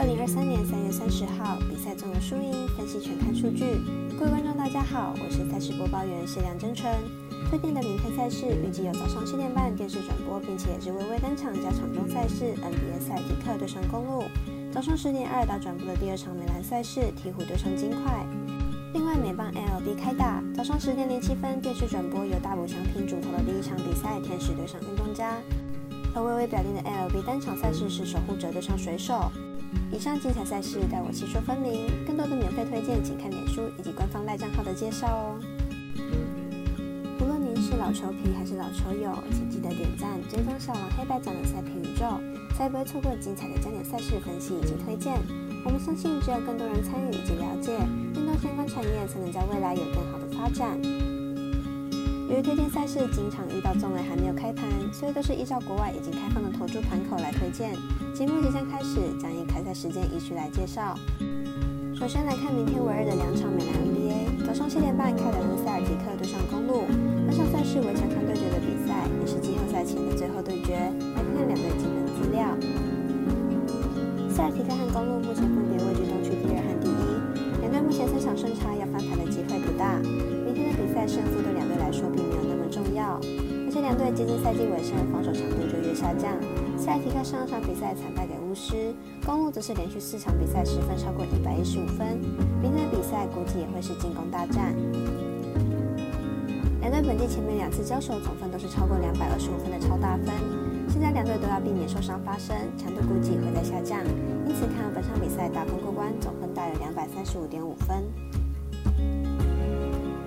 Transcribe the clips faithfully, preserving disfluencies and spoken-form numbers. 二零二三年三月三十号比赛中的输赢分析全看数据。各位观众大家好，我是赛事播报员谢梁真纯。推荐的免费赛事预计有早上七点半电视转播，并且是微微单场加场中赛事 N B A 赛迪克对上公路，早上十点二打转播的第二场美篮赛事鹈鹕对上金块。另外美棒 M L B 开打，早上十点零七分电视转播由大谷翔平主投的第一场比赛，天使对上运动家。而微微表定的 M L B 单场赛事是守护者对上水手。以上精彩赛事带我细说分明，更多的免费推荐请看脸书以及官方赖账号的介绍哦。无论您是老球皮还是老球友，请记得点赞、追踪小王黑白讲的赛评宇宙，才不会错过精彩的焦点赛事分析以及推荐。我们相信只有更多人参与以及了解运动相关产业，才能在未来有更好的发展。由于推荐赛事经常遇到纵雷还没有开盘，所以都是依照国外已经开放的投注盘口来推荐。节目即将开始，将以开赛时间依序来介绍。首先来看明天唯二的两场美篮 N B A， 早上七点半开打的塞尔提克对上公路，本场赛事为强强对决的比赛，也是季后赛前的最后对决。来看两队基本资料。塞尔提克和公路目前分别位居东区第二和第一，两队目前三场胜差，要翻盘的机会不大。明天的比赛胜负对两队来说并没有那么重要，而且两队接近赛季尾声，防守强度就越下降。塞尔提克上一场比赛惨败给巫师，公路则是连续四场比赛失分超过一百一十五分，明天的比赛估计也会是进攻大战。两队本季前面两次交手总分都是超过两百二十五分的超大分，现在两队都要避免受伤发生，强度估计会在下降，因此看本场比赛打分过关，总分大约两百三十五点五分。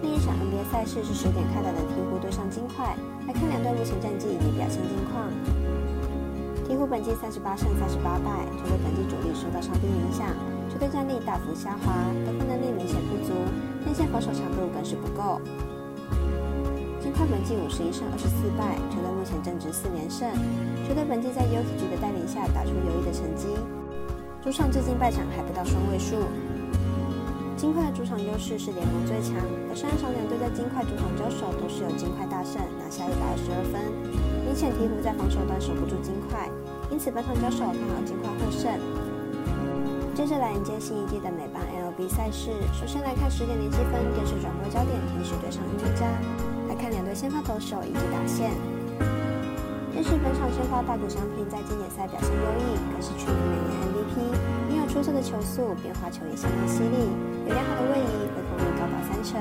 另一场 N B A 赛事是十点开打的鹈鹕对上金块，来看两队目前战绩以及表现近况。鹈鹕本季三十八胜三十八败，球队本季主力受到伤病影响，球队战力大幅下滑，得分能力明显不足，内线防守强度更是不够。金块本季五十一胜二十四败，球队目前正值四连胜，球队本季在优体局的带领下打出优异的成绩，主场至今败场还不到双位数。金块的主场优势是联盟最强，而上一场两队在金块主场交手都是由金块大胜，拿下一百二十二分，明显鹈鹕在防守端守不住金块，因此本场交手看好金块获胜。接着来迎接新一季的美棒 M L B 赛事，首先来看十点零七分电视转播焦点天使对上运动家，来看两队先发投手以及打线。天使本场先发大谷翔平在经典赛表现优异，更是去年美联 M V P， 拥有出色的球速，变化球也相当犀利，有良好的位移，回投率高达三成。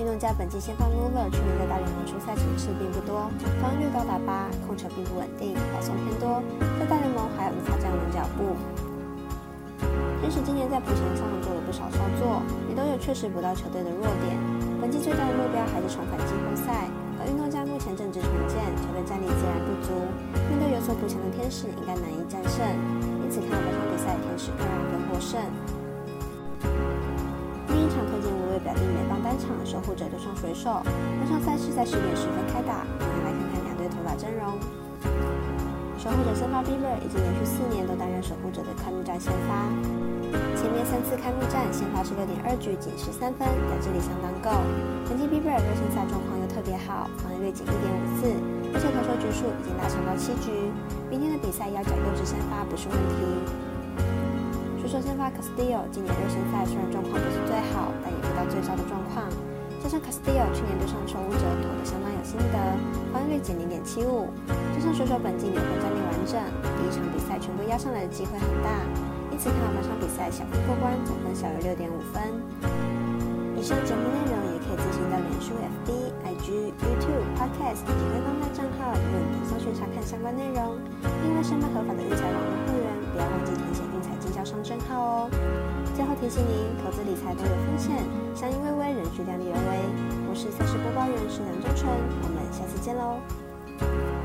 运动家本季先发 Lover， 去年在大联盟出赛场次并不多，防御率高达八，控球并不稳定，保送偏多，在大联盟还无法站稳脚步。天使今年在补强上做了不少操作，也都有确实补到球队的弱点，本季最大的目标还是重返季后赛。而运动家目前正值重建，球队战力自然不足，面对有所补强的天使应该难以战胜，因此看本场比赛天使个人分获胜。另一场推荐微微表定美棒单场守护者对上水手，本场赛事在十点十分开打，我们来看看两队投打阵容。守护者先发 Bieber 已经连续四年都担任守护者的开幕战先发，前面三次开幕战先发是六点二局仅十三分，在这里相当够。本季 Bieber 热身赛状况又特别好，防御率仅一点五四，而且投球局数已经拉长到七局。明天的比赛要找优质先发不是问题。水手先发 Castillo 今年热身赛虽然状况不是最好，但也不到最糟的状况。加上 Castillo 去年对上守护者投得相当有心得，防御率仅零点七五，加上水手本季牛棚战力完整，第一场比赛全部压上来的机会很大，因此看好本场比赛小分过关，总分小于六点五分。以上节目内容也可以自行到脸书、F B、I G、YouTube、Podcast 以及官方账号以及搜寻查看相关内容。另外，申办合法的运彩网络会员，不要忘记填写运彩经销商证号哦。最后提醒您，投资理财都有风险，相信微微仍需量力而为。我是赛事播报员，是梁正纯，我们下次见喽。